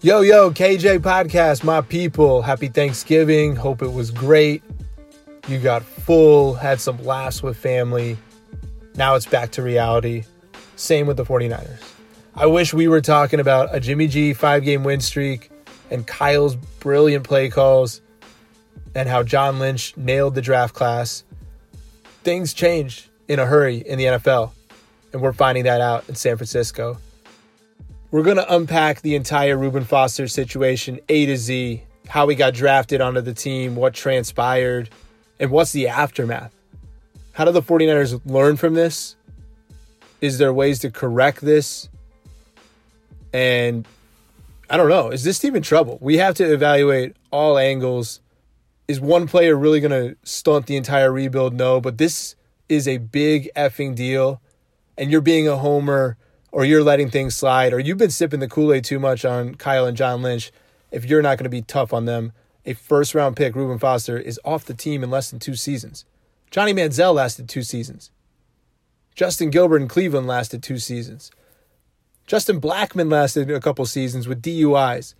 Yo, yo, KJ Podcast, my people. Happy Thanksgiving. Hope it was great. You got full, had some laughs with family. Now it's back to reality. Same with the 49ers. I wish we were talking about a Jimmy G 5-game win streak and Kyle's brilliant play calls and how John Lynch nailed the draft class. Things changed in a hurry in the NFL, and we're finding that out in San Francisco. We're going to unpack the entire Reuben Foster situation, A to Z, how he got drafted onto the team, what transpired, and what's the aftermath. How do the 49ers learn from this? Is there ways to correct this? And I don't know. Is this team in trouble? We have to evaluate all angles. Is one player really going to stunt the entire rebuild? No, but this is a big effing deal, and you're being a homer, or you're letting things slide, or you've been sipping the Kool-Aid too much on Kyle and John Lynch, if you're not going to be tough on them. A first-round pick, Reuben Foster, is off the team in less than 2 seasons. Johnny Manziel lasted 2 seasons. Justin Gilbert in Cleveland lasted 2 seasons. Justin Blackman lasted a couple seasons with DUIs.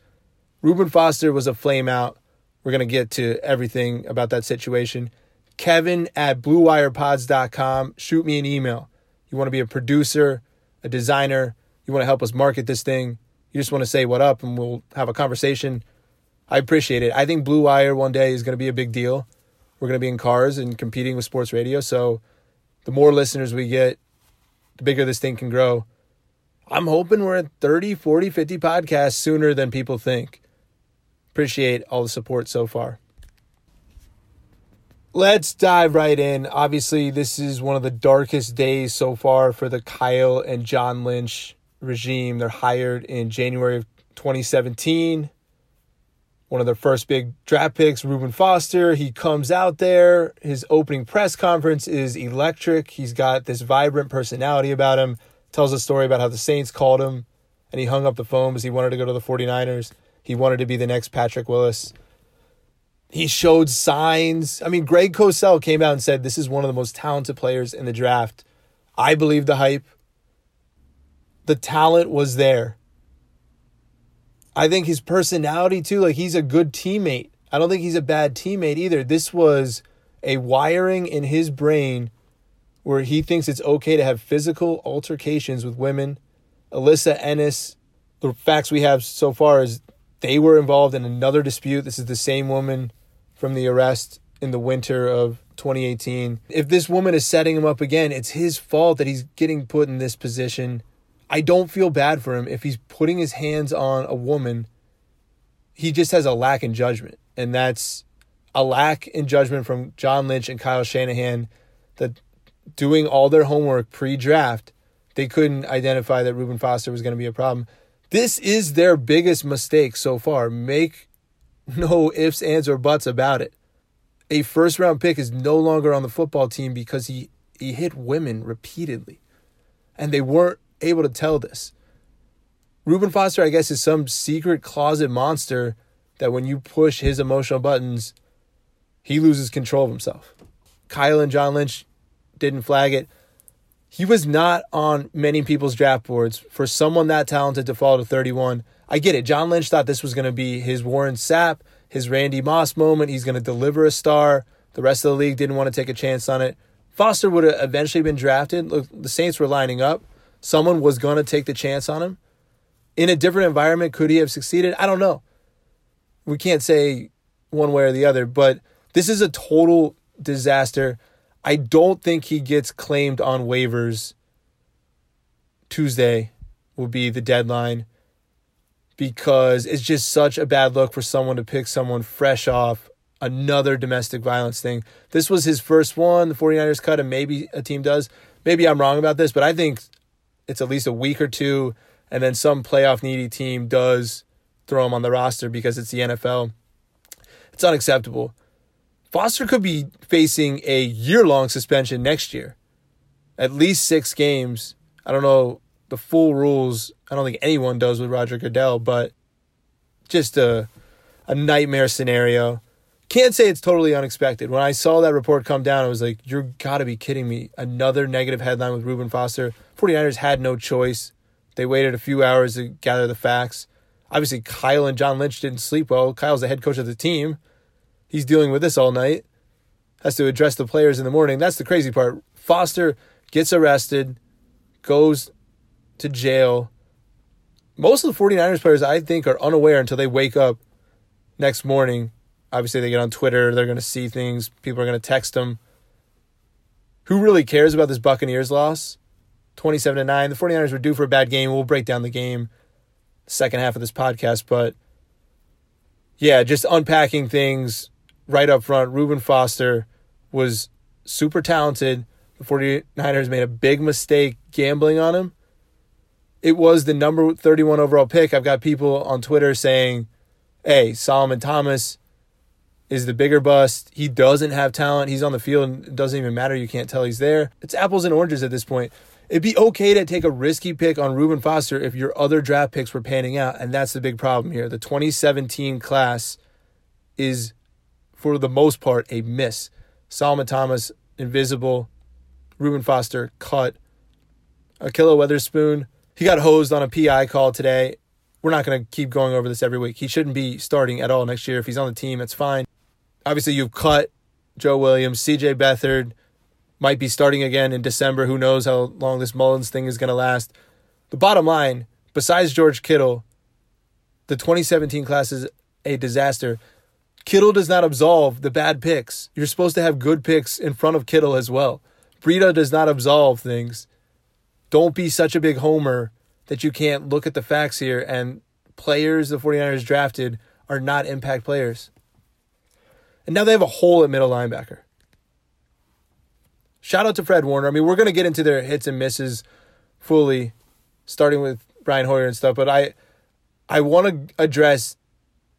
Reuben Foster was a flame-out. We're going to get to everything about that situation. Kevin@BlueWirePods.com. Shoot me an email. You want to be a producer, a designer, you want to help us market this thing, you just want to say what up and we'll have a conversation, I appreciate it. I think Blue Wire one day is going to be a big deal. We're going to be in cars and competing with sports radio, so the more listeners we get, the bigger this thing can grow. I'm hoping we're at 30, 40, 50 podcasts sooner than people think. Appreciate all the support so far. Let's dive right in. Obviously, this is one of the darkest days so far for the Kyle and John Lynch regime. They're hired in January of 2017. One of their first big draft picks, Reuben Foster, he comes out there. His opening press conference is electric. He's got this vibrant personality about him. Tells a story about how the Saints called him, and he hung up the phone because he wanted to go to the 49ers. He wanted to be the next Patrick Willis. He showed signs. I mean, Greg Cosell came out and said, this is one of the most talented players in the draft. I believe the hype. The talent was there. I think his personality too, like he's a good teammate. I don't think he's a bad teammate either. This was a wiring in his brain where he thinks it's okay to have physical altercations with women. Elissa Ennis, the facts we have so far is they were involved in another dispute. This is the same woman from the arrest in the winter of 2018. If this woman is setting him up again, it's his fault that he's getting put in this position. I don't feel bad for him if he's putting his hands on a woman. He just has a lack in judgment. And that's a lack in judgment from John Lynch and Kyle Shanahan that doing all their homework pre-draft, they couldn't identify that Reuben Foster was going to be a problem. This is their biggest mistake so far. Make no ifs, ands, or buts about it. A first-round pick is no longer on the football team because he hit women repeatedly, and they weren't able to tell this. Reuben Foster, I guess, is some secret closet monster that when you push his emotional buttons, he loses control of himself. Kyle and John Lynch didn't flag it. He was not on many people's draft boards for someone that talented to fall to 31. I get it. John Lynch thought this was going to be his Warren Sapp, his Randy Moss moment. He's going to deliver a star. The rest of the league didn't want to take a chance on it. Foster would have eventually been drafted. Look, the Saints were lining up. Someone was going to take the chance on him. In a different environment, could he have succeeded? I don't know. We can't say one way or the other, but this is a total disaster. I don't think he gets claimed on waivers. Tuesday will be the deadline because it's just such a bad look for someone to pick someone fresh off another domestic violence thing. This was his first one. The 49ers cut him. Maybe a team does. Maybe I'm wrong about this, but I think it's at least a week or two, and then some playoff needy team does throw him on the roster because it's the NFL. It's unacceptable. Foster could be facing a year-long suspension next year. At least 6 games. I don't know the full rules. I don't think anyone does with Roger Goodell, but just a nightmare scenario. Can't say it's totally unexpected. When I saw that report come down, I was like, you've got to be kidding me. Another negative headline with Reuben Foster. 49ers had no choice. They waited a few hours to gather the facts. Obviously, Kyle and John Lynch didn't sleep well. Kyle's the head coach of the team. He's dealing with this all night. Has to address the players in the morning. That's the crazy part. Foster gets arrested, goes to jail. Most of the 49ers players, I think, are unaware until they wake up next morning. Obviously, they get on Twitter. They're going to see things. People are going to text them. Who really cares about this Buccaneers loss? 27-9. The 49ers were due for a bad game. We'll break down the game second half of this podcast, but yeah, just unpacking things right up front. Reuben Foster was super talented. The 49ers made a big mistake gambling on him. It was the number 31 overall pick. I've got people on Twitter saying, hey, Solomon Thomas is the bigger bust. He doesn't have talent. He's on the field and it doesn't even matter. You can't tell he's there. It's apples and oranges at this point. It'd be okay to take a risky pick on Reuben Foster if your other draft picks were panning out, and that's the big problem here. The 2017 class is, for the most part, a miss. Solomon Thomas, invisible. Reuben Foster, cut. Ahkello Witherspoon, he got hosed on a PI call today. We're not going to keep going over this every week. He shouldn't be starting at all next year. If he's on the team, that's fine. Obviously, you've cut Joe Williams, C.J. Beathard, might be starting again in December. Who knows how long this Mullins thing is going to last. The bottom line, besides George Kittle, the 2017 class is a disaster. Kittle does not absolve the bad picks. You're supposed to have good picks in front of Kittle as well. Breida does not absolve things. Don't be such a big homer that you can't look at the facts here, and players the 49ers drafted are not impact players. And now they have a hole at middle linebacker. Shout out to Fred Warner. I mean, we're going to get into their hits and misses fully, starting with Brian Hoyer and stuff, but I want to address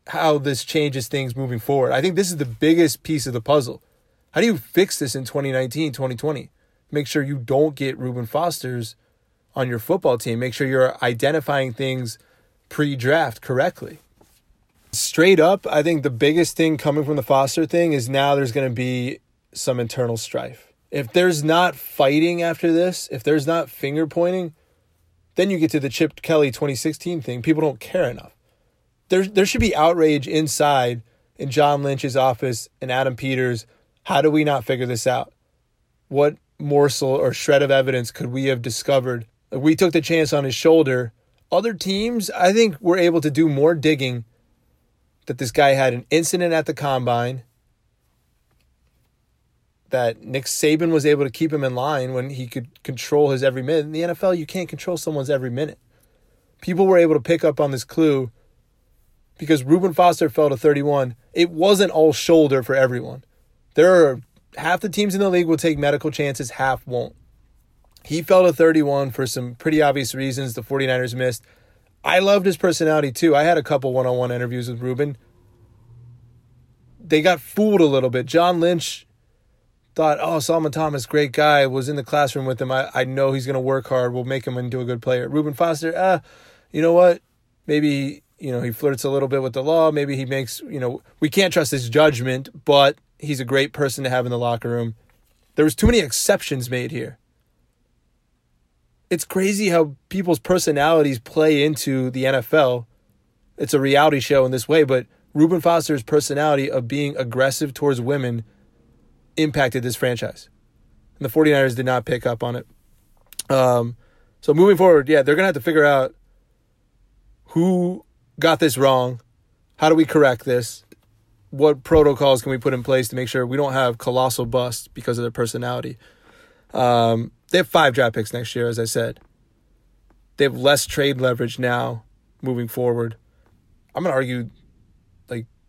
how this changes things moving forward. I think this is the biggest piece of the puzzle. How do you fix this in 2019, 2020? Make sure you don't get Reuben Foster's on your football team. Make sure you're identifying things pre-draft correctly. Straight up, I think the biggest thing coming from the Foster thing is now there's going to be some internal strife. If there's not fighting after this, if there's not finger pointing, then you get to the Chip Kelly 2016 thing. People don't care enough. There should be outrage inside in John Lynch's office and Adam Peters. How do we not figure this out? What morsel or shred of evidence could we have discovered? We took the chance on his shoulder. Other teams, I think, were able to do more digging that this guy had an incident at the combine, that Nick Saban was able to keep him in line when he could control his every minute. In the NFL, you can't control someone's every minute. People were able to pick up on this clue because Reuben Foster fell to 31. It wasn't all shoulder for everyone. There are half the teams in the league will take medical chances, half won't. He fell to 31 for some pretty obvious reasons the 49ers missed. I loved his personality too. I had a couple one-on-one interviews with Reuben. They got fooled a little bit. John Lynch thought, oh, Solomon Thomas, great guy, was in the classroom with him. I know he's going to work hard. We'll make him into a good player. Reuben Foster, you know what? Maybe, he flirts a little bit with the law. Maybe he makes, we can't trust his judgment, but he's a great person to have in the locker room. There was too many exceptions made here. It's crazy how people's personalities play into the NFL. It's a reality show in this way, but Reuben Foster's personality of being aggressive towards women impacted this franchise. And the 49ers did not pick up on it. So moving forward, they're going to have to figure out who got this wrong, how do we correct this, what protocols can we put in place to make sure we don't have colossal busts because of their personality. They have 5 draft picks next year, as I said. They have less trade leverage now moving forward. I'm going to argue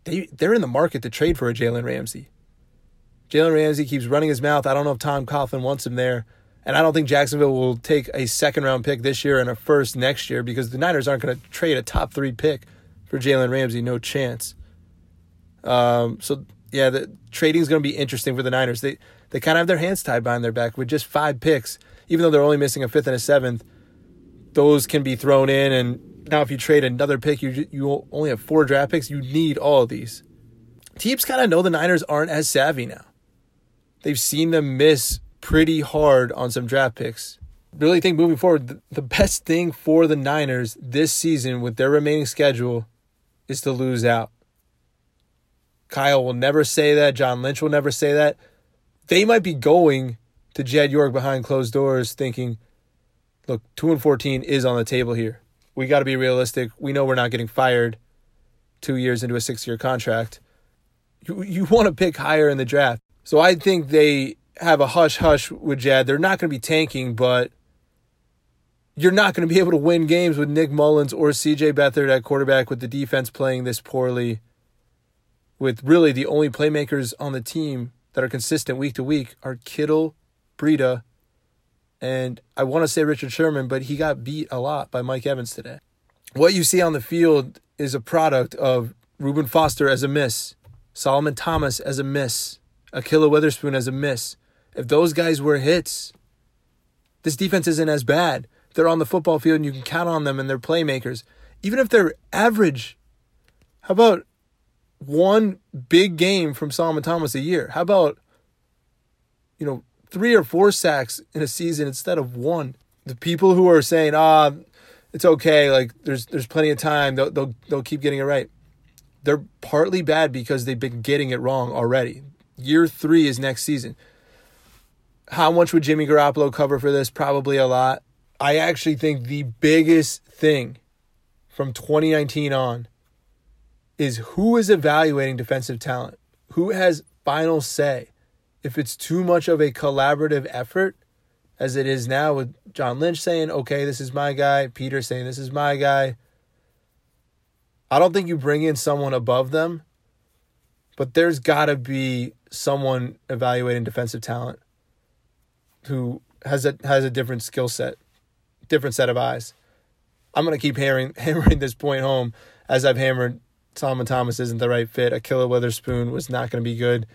they're in the market to trade for a Jalen Ramsey. Jalen Ramsey keeps running his mouth. I don't know if Tom Coughlin wants him there. And I don't think Jacksonville will take a second-round pick this year and a first next year because the Niners aren't going to trade a top 3 pick for Jalen Ramsey. No chance. The trading is going to be interesting for the Niners. They kind of have their hands tied behind their back with just 5 picks. Even though they're only missing a 5th and a 7th, those can be thrown in. And now if you trade another pick, you only have 4 draft picks. You need all of these. Teams kind of know the Niners aren't as savvy now. They've seen them miss pretty hard on some draft picks. Really think moving forward, the best thing for the Niners this season with their remaining schedule is to lose out. Kyle will never say that. John Lynch will never say that. They might be going to Jed York behind closed doors thinking, look, 2-14 is on the table here. We got to be realistic. We know we're not getting fired 2 years into a 6-year contract. You want to pick higher in the draft. So I think they have a hush-hush with Jed. They're not going to be tanking, but you're not going to be able to win games with Nick Mullins or C.J. Beathard at quarterback with the defense playing this poorly, with really the only playmakers on the team that are consistent week to week are Kittle, Breida, and I want to say Richard Sherman, but he got beat a lot by Mike Evans today. What you see on the field is a product of Reuben Foster as a miss, Solomon Thomas as a miss, Ahkello Witherspoon as a miss. If those guys were hits, this defense isn't as bad. They're on the football field and you can count on them and they're playmakers. Even if they're average, how about one big game from Solomon Thomas a year? How about, 3 or 4 sacks in a season instead of 1? The people who are saying, it's okay, there's plenty of time, they'll keep getting it right. They're partly bad because they've been getting it wrong already. Year 3 is next season. How much would Jimmy Garoppolo cover for this? Probably a lot. I actually think the biggest thing from 2019 on is who is evaluating defensive talent. Who has final say? If it's too much of a collaborative effort, as it is now with John Lynch saying, okay, this is my guy, Peter saying, this is my guy. I don't think you bring in someone above them, but there's got to be someone evaluating defensive talent who has a different skill set, different set of eyes. I'm going to keep hammering this point home as I've hammered Solomon Thomas isn't the right fit. Ahkello Witherspoon was not going to be good.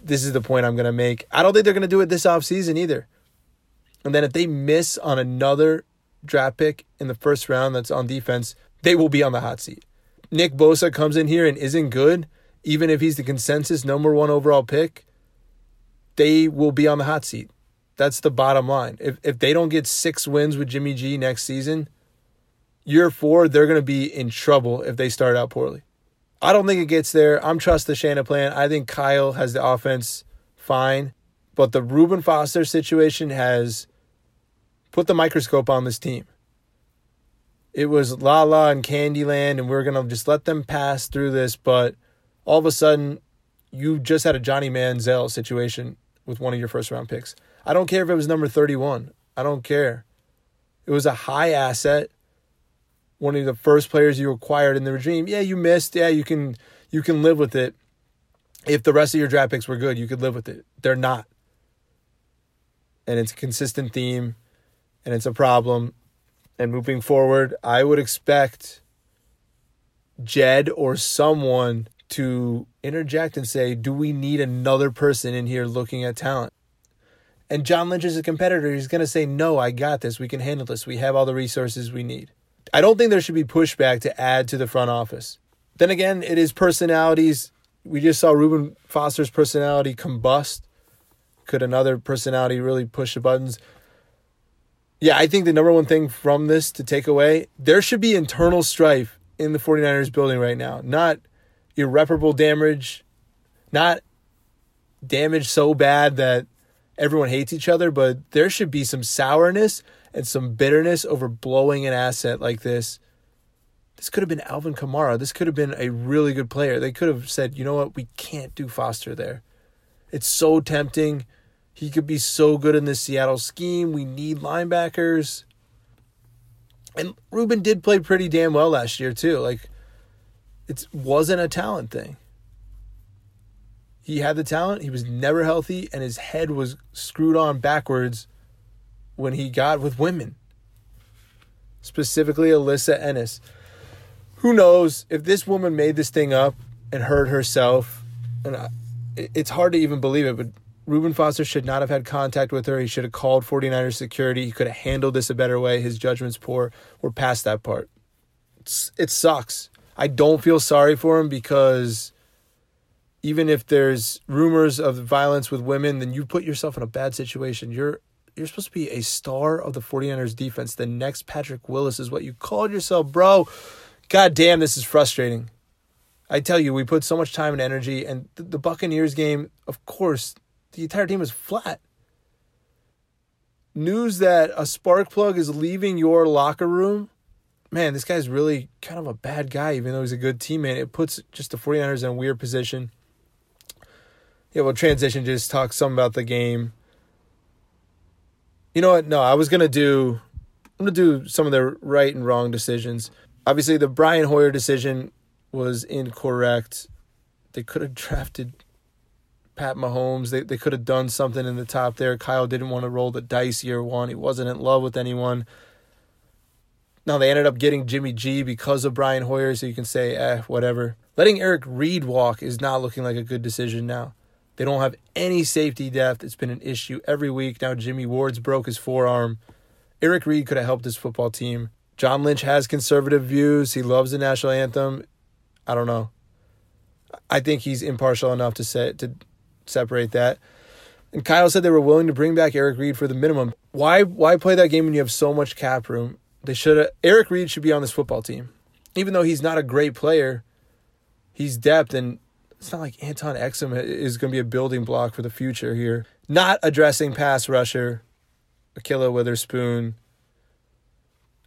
This is the point I'm going to make. I don't think they're going to do it this offseason either. And then if they miss on another draft pick in the first round that's on defense, they will be on the hot seat. Nick Bosa comes in here and isn't good, even if he's the consensus number 1 overall pick, they will be on the hot seat. That's the bottom line. If they don't get 6 wins with Jimmy G next season, year 4, they're going to be in trouble if they start out poorly. I don't think it gets there. I'm trust the Shanahan plan. I think Kyle has the offense fine, but the Reuben Foster situation has put the microscope on this team. It was la-la and Candyland, and we're going to just let them pass through this, but all of a sudden, you just had a Johnny Manziel situation with one of your first-round picks. I don't care if it was number 31. I don't care. It was a high asset one of the first players you acquired in the regime. Yeah, you missed. Yeah, you can live with it. If the rest of your draft picks were good, you could live with it. They're not. And it's a consistent theme, and it's a problem. And moving forward, I would expect Jed or someone to interject and say, do we need another person in here looking at talent? And John Lynch is a competitor. He's going to say, no, I got this. We can handle this. We have all the resources we need. I don't think there should be pushback to add to the front office. Then again, it is personalities. We just saw Reuben Foster's personality combust. Could another personality really push the buttons? Yeah, I think the number one thing from this to take away, there should be internal strife in the 49ers building right now. Not irreparable damage, not damage so bad that everyone hates each other, but there should be some sourness and some bitterness over blowing an asset like this. This could have been Alvin Kamara. This could have been a really good player. They could have said, you know what, we can't do Foster there. It's so tempting. He could be so good in this Seattle scheme. We need linebackers. And Reuben did play pretty damn well last year too. Like, it wasn't a talent thing. He had the talent. He was never healthy, and his head was screwed on backwards when he got with women. Specifically, Elissa Ennis. Who knows if this woman made this thing up and hurt herself? And it's hard to even believe it, but Reuben Foster should not have had contact with her. He should have called 49ers security. He could have handled this a better way. His judgment's poor. We're past that part. It sucks. I don't feel sorry for him because even if there's rumors of violence with women, then you put yourself in a bad situation. You're supposed to be a star of the 49ers defense. The next Patrick Willis is what you called yourself, bro. God damn, this is frustrating. I tell you, we put so much time and energy, and the Buccaneers game, of course, the entire team was flat. News that a spark plug is leaving your locker room, man, this guy's really kind of a bad guy, even though he's a good teammate. It puts just the 49ers in a weird position. Yeah, we'll transition, just talk some about the game. You know what? No, I'm gonna do some of the right and wrong decisions. Obviously, the Brian Hoyer decision was incorrect. They could have drafted Pat Mahomes. They could have done something in the top there. Kyle didn't want to roll the dice year one. He wasn't in love with anyone. Now they ended up getting Jimmy G because of Brian Hoyer, so you can say, whatever. Letting Eric Reid walk is not looking like a good decision now. They don't have any safety depth. It's been an issue every week. Now Jimmy Ward's broke his forearm. Eric Reid could have helped his football team. John Lynch has conservative views. He loves the national anthem. I don't know. I think he's impartial enough to separate that. And Kyle said they were willing to bring back Eric Reid for the minimum. Why play that game when you have so much cap room? Eric Reid should be on this football team. Even though he's not a great player, he's depth, and it's not like Anton Exum is going to be a building block for the future here. Not addressing pass rusher, Ahkello Witherspoon.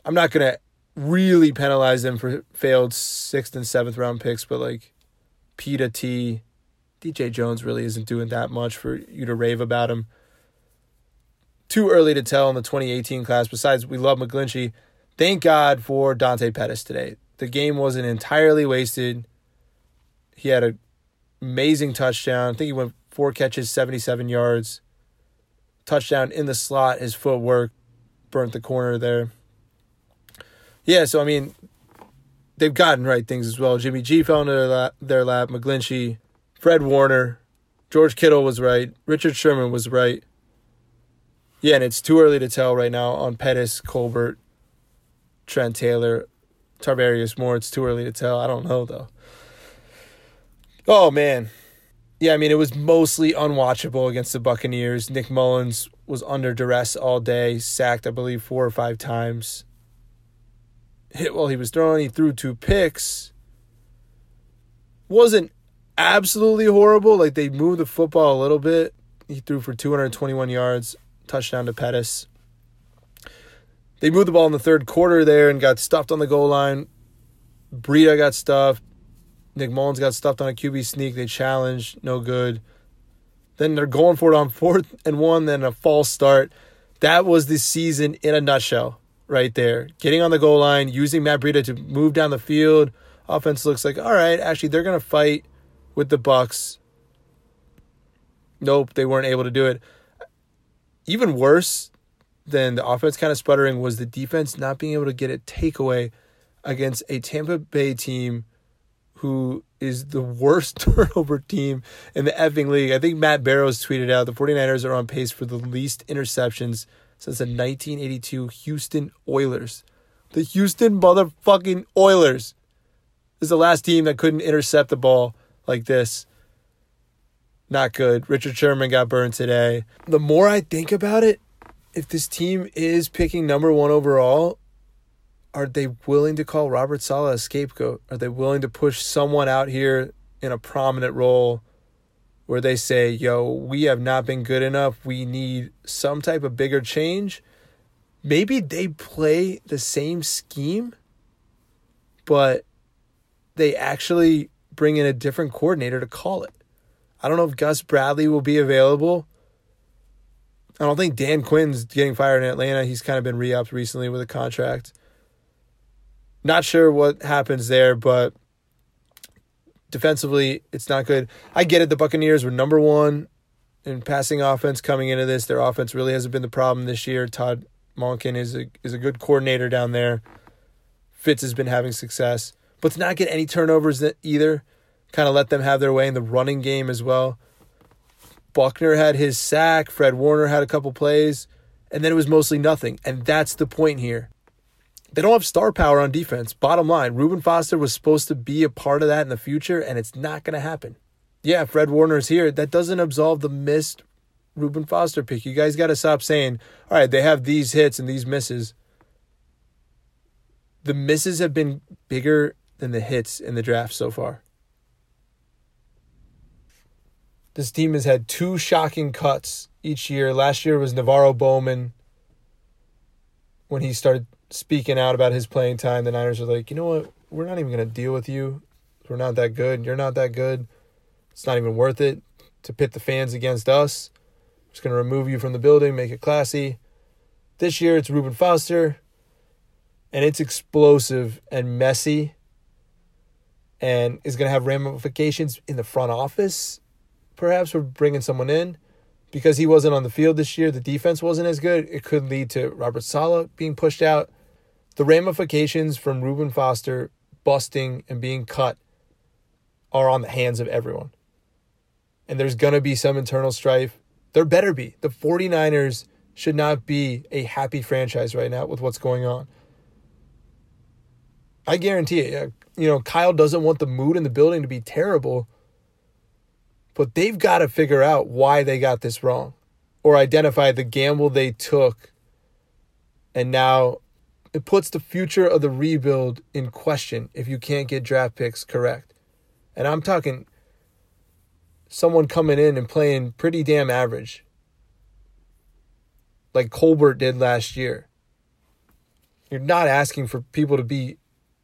I'm not going to really penalize them for failed 6th and 7th round picks, but like Pita T, DJ Jones really isn't doing that much for you to rave about him. Too early to tell in the 2018 class. Besides, we love McGlinchey. Thank God for Dante Pettis today. The game wasn't entirely wasted. He had an amazing touchdown. I think he went 4 catches, 77 yards. Touchdown in the slot. His footwork burnt the corner there. Yeah, so, I mean, they've gotten right things as well. Jimmy G fell into their lap. McGlinchey, Fred Warner, George Kittle was right. Richard Sherman was right. Yeah, and it's too early to tell right now on Pettis, Colbert, Trent Taylor, Tarvarius Moore. It's too early to tell. I don't know, though. Oh, man. Yeah, I mean, it was mostly unwatchable against the Buccaneers. Nick Mullins was under duress all day, sacked, I believe, 4 or 5 times. Hit while he was throwing. He threw 2 picks. Wasn't absolutely horrible. Like, they moved the football a little bit. He threw for 221 yards. Touchdown to Pettis. They moved the ball in the third quarter there and got stuffed on the goal line. Breida got stuffed. Nick Mullins got stuffed on a QB sneak. They challenged. No good. Then they're going for it on 4th and 1, then a false start. That was the season in a nutshell. right there. Getting on the goal line, using Matt Breida to move down the field. Offense looks like, all right, actually, they're going to fight with the Bucs. Nope, they weren't able to do it. Even worse than the offense kind of sputtering was the defense not being able to get a takeaway against a Tampa Bay team who is the worst turnover team in the effing league. I think Matt Barrows tweeted out the 49ers are on pace for the least interceptions since the 1982 Houston Oilers. The Houston motherfucking Oilers is the last team that couldn't intercept the ball like this. Not good. Richard Sherman got burned today. The more I think about it, if this team is picking number one overall, are they willing to call Robert Saleh a scapegoat? Are they willing to push someone out here in a prominent role where they say, yo, we have not been good enough. We need some type of bigger change. Maybe they play the same scheme, but they actually bring in a different coordinator to call it. I don't know if Gus Bradley will be available. I don't think Dan Quinn's getting fired in Atlanta. He's kind of been re-upped recently with a contract. Not sure what happens there, but defensively, it's not good. I get it. The Buccaneers were number one in passing offense coming into this. Their offense really hasn't been the problem this year. Todd Monken is a good coordinator down there. Fitz has been having success. But to not get any turnovers either, kind of let them have their way in the running game as well. Buckner had his sack. Fred Warner had a couple plays. And then it was mostly nothing. And that's the point here. They don't have star power on defense. Bottom line, Reuben Foster was supposed to be a part of that in the future, and it's not going to happen. Yeah, Fred Warner's here. That doesn't absolve the missed Reuben Foster pick. You guys got to stop saying, all right, they have these hits and these misses. The misses have been bigger than the hits in the draft so far. This team has had two shocking cuts each year. Last year was Navarro Bowman when he started speaking out about his playing time. The Niners are like, you know what? We're not even going to deal with you. We're not that good. You're not that good. It's not even worth it to pit the fans against us. We're just going to remove you from the building, make it classy. This year, it's Reuben Foster, and it's explosive and messy and is going to have ramifications in the front office. Perhaps we're bringing someone in. Because he wasn't on the field this year, the defense wasn't as good. It could lead to Robert Saleh being pushed out. The ramifications from Reuben Foster busting and being cut are on the hands of everyone. And there's going to be some internal strife. There better be. The 49ers should not be a happy franchise right now with what's going on. I guarantee it. You know, Kyle doesn't want the mood in the building to be terrible. But they've got to figure out why they got this wrong or identify the gamble they took. And now it puts the future of the rebuild in question if you can't get draft picks correct. And I'm talking someone coming in and playing pretty damn average like Colbert did last year. You're not asking for people to be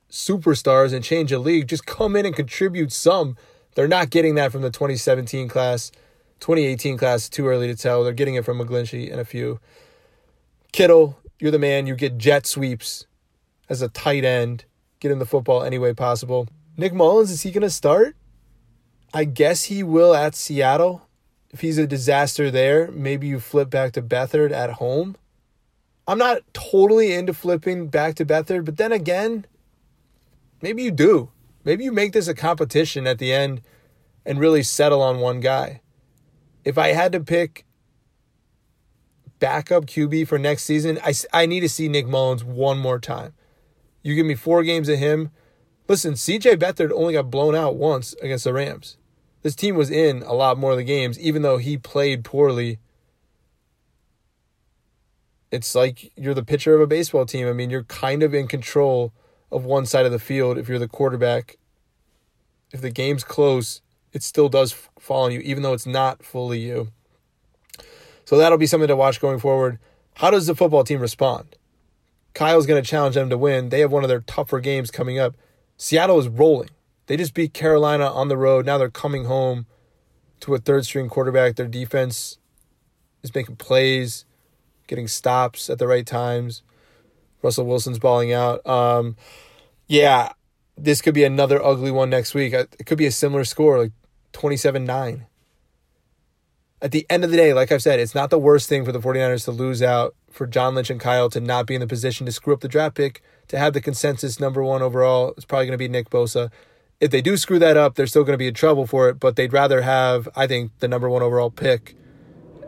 superstars and change a league. Just come in and contribute some. They're not getting that from the 2017 class, 2018 class, too early to tell. They're getting it from McGlinchey and a few. Kittle, you're the man. You get jet sweeps as a tight end. Get him the football any way possible. Nick Mullins, is he going to start? I guess he will at Seattle. If he's a disaster there, maybe you flip back to Beathard at home. I'm not totally into flipping back to Beathard, but then again, maybe you do. Maybe you make this a competition at the end and really settle on one guy. If I had to pick backup QB for next season, I need to see Nick Mullins one more time. You give me 4 games of him. Listen, C.J. Beathard only got blown out once against the Rams. This team was in a lot more of the games, even though he played poorly. It's like you're the pitcher of a baseball team. I mean, you're kind of in control of one side of the field if you're the quarterback. If the game's close, it still does fall on you, even though it's not fully you. So that'll be something to watch going forward. How does the football team respond? Kyle's going to challenge them to win. They have one of their tougher games coming up. Seattle is rolling. They just beat Carolina on the road. Now they're coming home to a third-string quarterback. Their defense is making plays, getting stops at the right times. Russell Wilson's balling out. Yeah, this could be another ugly one next week. It could be a similar score, like 27-9. At the end of the day, like I've said, it's not the worst thing for the 49ers to lose out, for John Lynch and Kyle to not be in the position to screw up the draft pick, to have the consensus number one overall. It's probably going to be Nick Bosa. If they do screw that up, they're still going to be in trouble for it, but they'd rather have, I think, the number one overall pick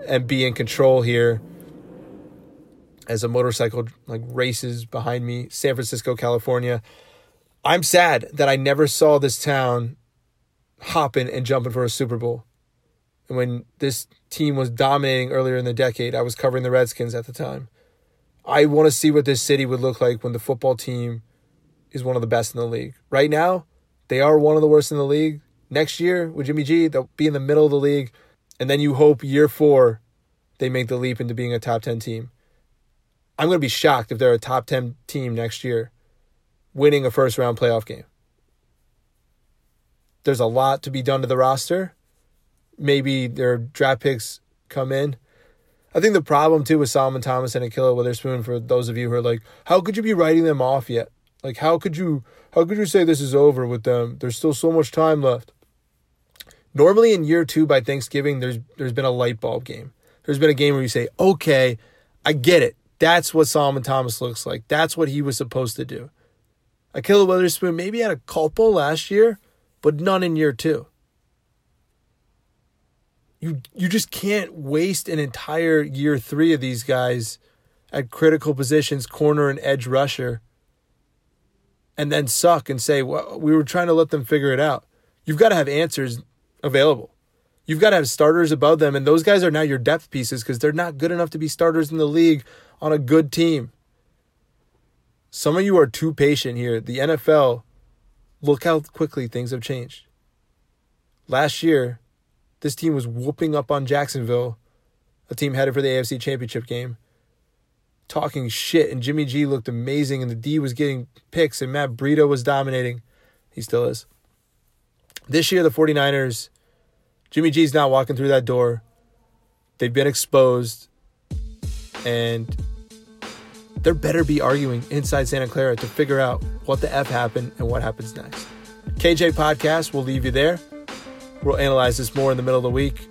and be in control here. As a motorcycle like races behind me, San Francisco, California. I'm sad that I never saw this town hopping and jumping for a Super Bowl. And when this team was dominating earlier in the decade, I was covering the Redskins at the time. I want to see what this city would look like when the football team is one of the best in the league. Right now, they are one of the worst in the league. Next year, with Jimmy G, they'll be in the middle of the league. And then you hope year four, they make the leap into being a top 10 team. I'm going to be shocked if they're a top 10 team next year winning a first-round playoff game. There's a lot to be done to the roster. Maybe their draft picks come in. I think the problem, too, with Solomon Thomas and Ahkello Witherspoon, for those of you who are like, how could you be writing them off yet? Like, how could you say this is over with them? There's still so much time left. Normally in year two by Thanksgiving, there's been a light bulb game. There's been a game where you say, okay, I get it. That's what Solomon Thomas looks like. That's what he was supposed to do. Ahkello Witherspoon maybe had a couple last year, but none in year two. You just can't waste an entire year three of these guys at critical positions, corner and edge rusher, and then suck and say, well, we were trying to let them figure it out. You've got to have answers available. You've got to have starters above them, and those guys are now your depth pieces because they're not good enough to be starters in the league on a good team. Some of you are too patient here. The NFL, look how quickly things have changed. Last year, this team was whooping up on Jacksonville, a team headed for the AFC Championship game, talking shit, and Jimmy G looked amazing, and the D was getting picks, and Matt Breida was dominating. He still is. This year, the 49ers... Jimmy G's not walking through that door. They've been exposed. And there better be arguing inside Santa Clara to figure out what the F happened and what happens next. KJ Podcast, we'll leave you there. We'll analyze this more in the middle of the week.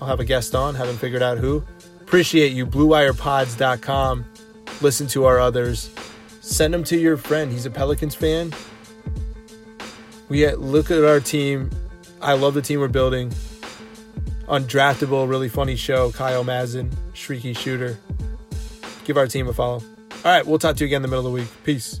I'll have a guest on. Haven't figured out who. Appreciate you. BlueWirePods.com. Listen to our others. Send them to your friend. He's a Pelicans fan. We look at our team. I love the team we're building. Undraftable, really funny show. Kyle Mazin, Shrieky Shooter. Give our team a follow. All right, we'll talk to you again in the middle of the week. Peace.